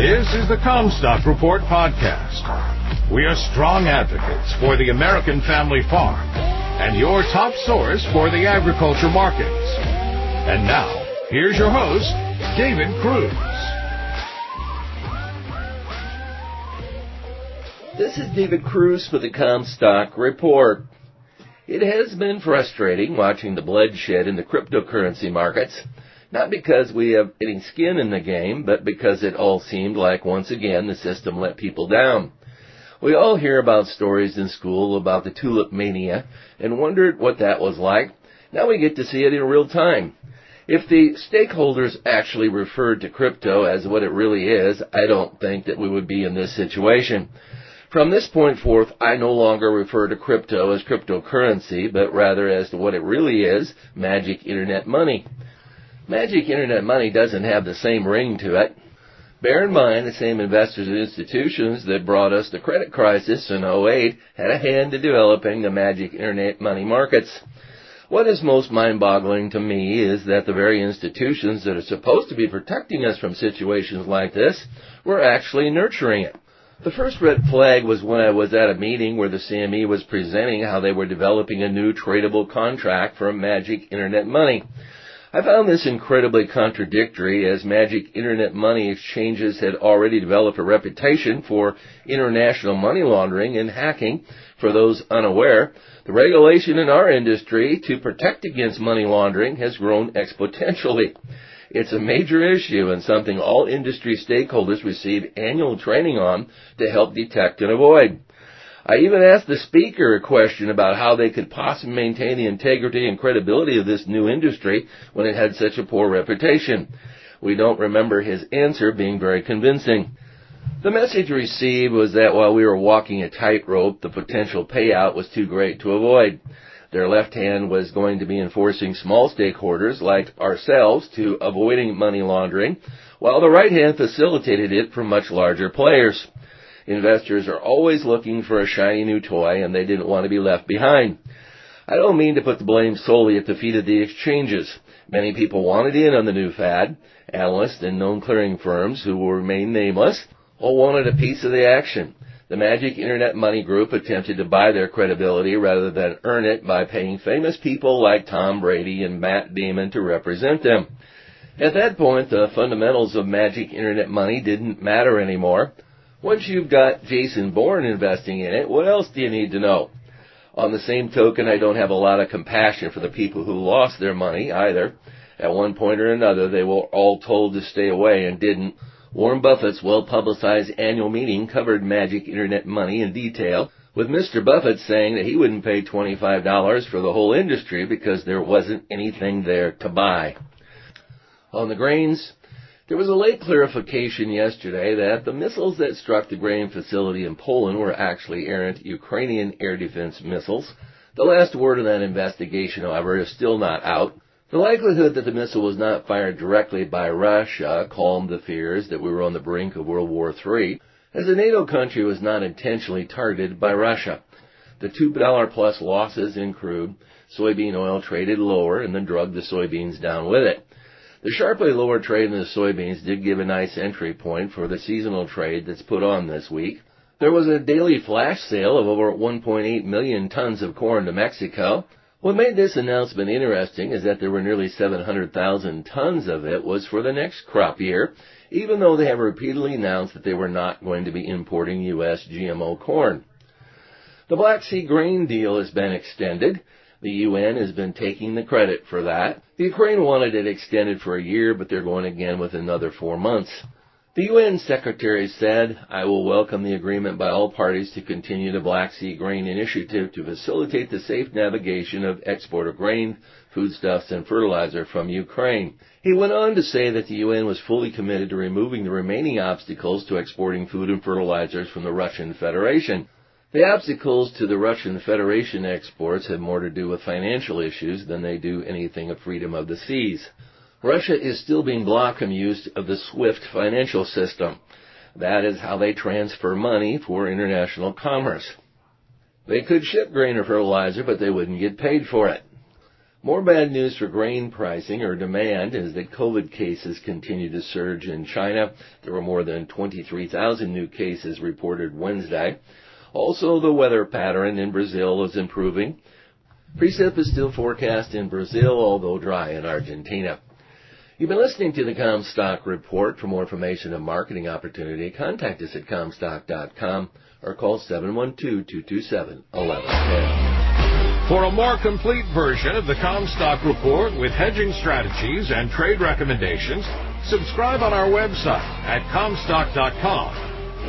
This is the Comstock Report podcast. We are strong advocates for the American family farm and your top source for the agriculture markets. And now, here's your host, David Cruz. This is David Cruz for the Comstock Report. It has been frustrating watching the bloodshed in the cryptocurrency markets, not because we have any skin in the game, but because it all seemed like, once again, the system let people down. We all hear about stories in school about the tulip mania and wondered what that was like. Now we get to see it in real time. If the stakeholders actually referred to crypto as what it really is, I don't think that we would be in this situation. From this point forth, I no longer refer to crypto as cryptocurrency, but rather as to what it really is, magic internet money. Magic internet money doesn't have the same ring to it. Bear in mind, the same investors and institutions that brought us the credit crisis in 2008 had a hand in developing the magic internet money markets. What is most mind-boggling to me is that the very institutions that are supposed to be protecting us from situations like this were actually nurturing it. The first red flag was when I was at a meeting where the CME was presenting how they were developing a new tradable contract for magic internet money. I found this incredibly contradictory, as magic internet money exchanges had already developed a reputation for international money laundering and hacking. For those unaware, the regulation in our industry to protect against money laundering has grown exponentially. It's a major issue and something all industry stakeholders receive annual training on to help detect and avoid. I even asked the speaker a question about how they could possibly maintain the integrity and credibility of this new industry when it had such a poor reputation. We don't remember his answer being very convincing. The message received was that while we were walking a tightrope, the potential payout was too great to avoid. Their left hand was going to be enforcing small stakeholders like ourselves to avoiding money laundering, while the right hand facilitated it for much larger players. Investors are always looking for a shiny new toy, and they didn't want to be left behind. I don't mean to put the blame solely at the feet of the exchanges. Many people wanted in on the new fad. Analysts and known clearing firms who will remain nameless all wanted a piece of the action. The Magic Internet Money Group attempted to buy their credibility rather than earn it by paying famous people like Tom Brady and Matt Damon to represent them. At that point, the fundamentals of magic internet money didn't matter anymore. Once you've got Jason Bourne investing in it, what else do you need to know? On the same token, I don't have a lot of compassion for the people who lost their money either. At one point or another, they were all told to stay away and didn't. Warren Buffett's well-publicized annual meeting covered magic internet money in detail, with Mr. Buffett saying that he wouldn't pay $25 for the whole industry because there wasn't anything there to buy. On the grains, there was a late clarification yesterday that the missiles that struck the grain facility in Poland were actually errant Ukrainian air defense missiles. The last word of that investigation, however, is still not out. The likelihood that the missile was not fired directly by Russia calmed the fears that we were on the brink of World War III, as the NATO country was not intentionally targeted by Russia. The $2-plus losses in crude soybean oil traded lower and then drugged the soybeans down with it. The sharply lower trade in the soybeans did give a nice entry point for the seasonal trade that's put on this week. There was a daily flash sale of over 1.8 million tons of corn to Mexico. What made this announcement interesting is that there were nearly 700,000 tons of it was for the next crop year, even though they have repeatedly announced that they were not going to be importing U.S. GMO corn. The Black Sea Grain deal has been extended. The UN has been taking the credit for that. The Ukraine wanted it extended for a year, but they're going again with another 4 months. The UN Secretary said, "I will welcome the agreement by all parties to continue the Black Sea Grain Initiative to facilitate the safe navigation of export of grain, foodstuffs, and fertilizer from Ukraine." He went on to say that the UN was fully committed to removing the remaining obstacles to exporting food and fertilizers from the Russian Federation. The obstacles to the Russian Federation exports have more to do with financial issues than they do anything of freedom of the seas. Russia is still being blocked from use of the SWIFT financial system. That is how they transfer money for international commerce. They could ship grain or fertilizer, but they wouldn't get paid for it. More bad news for grain pricing or demand is that COVID cases continue to surge in China. There were more than 23,000 new cases reported Wednesday. Also, the weather pattern in Brazil is improving. Precip is still forecast in Brazil, although dry in Argentina. You've been listening to the Comstock Report. For more information on marketing opportunity, contact us at Comstock.com or call 712-227-1110. For a more complete version of the Comstock Report with hedging strategies and trade recommendations, subscribe on our website at Comstock.com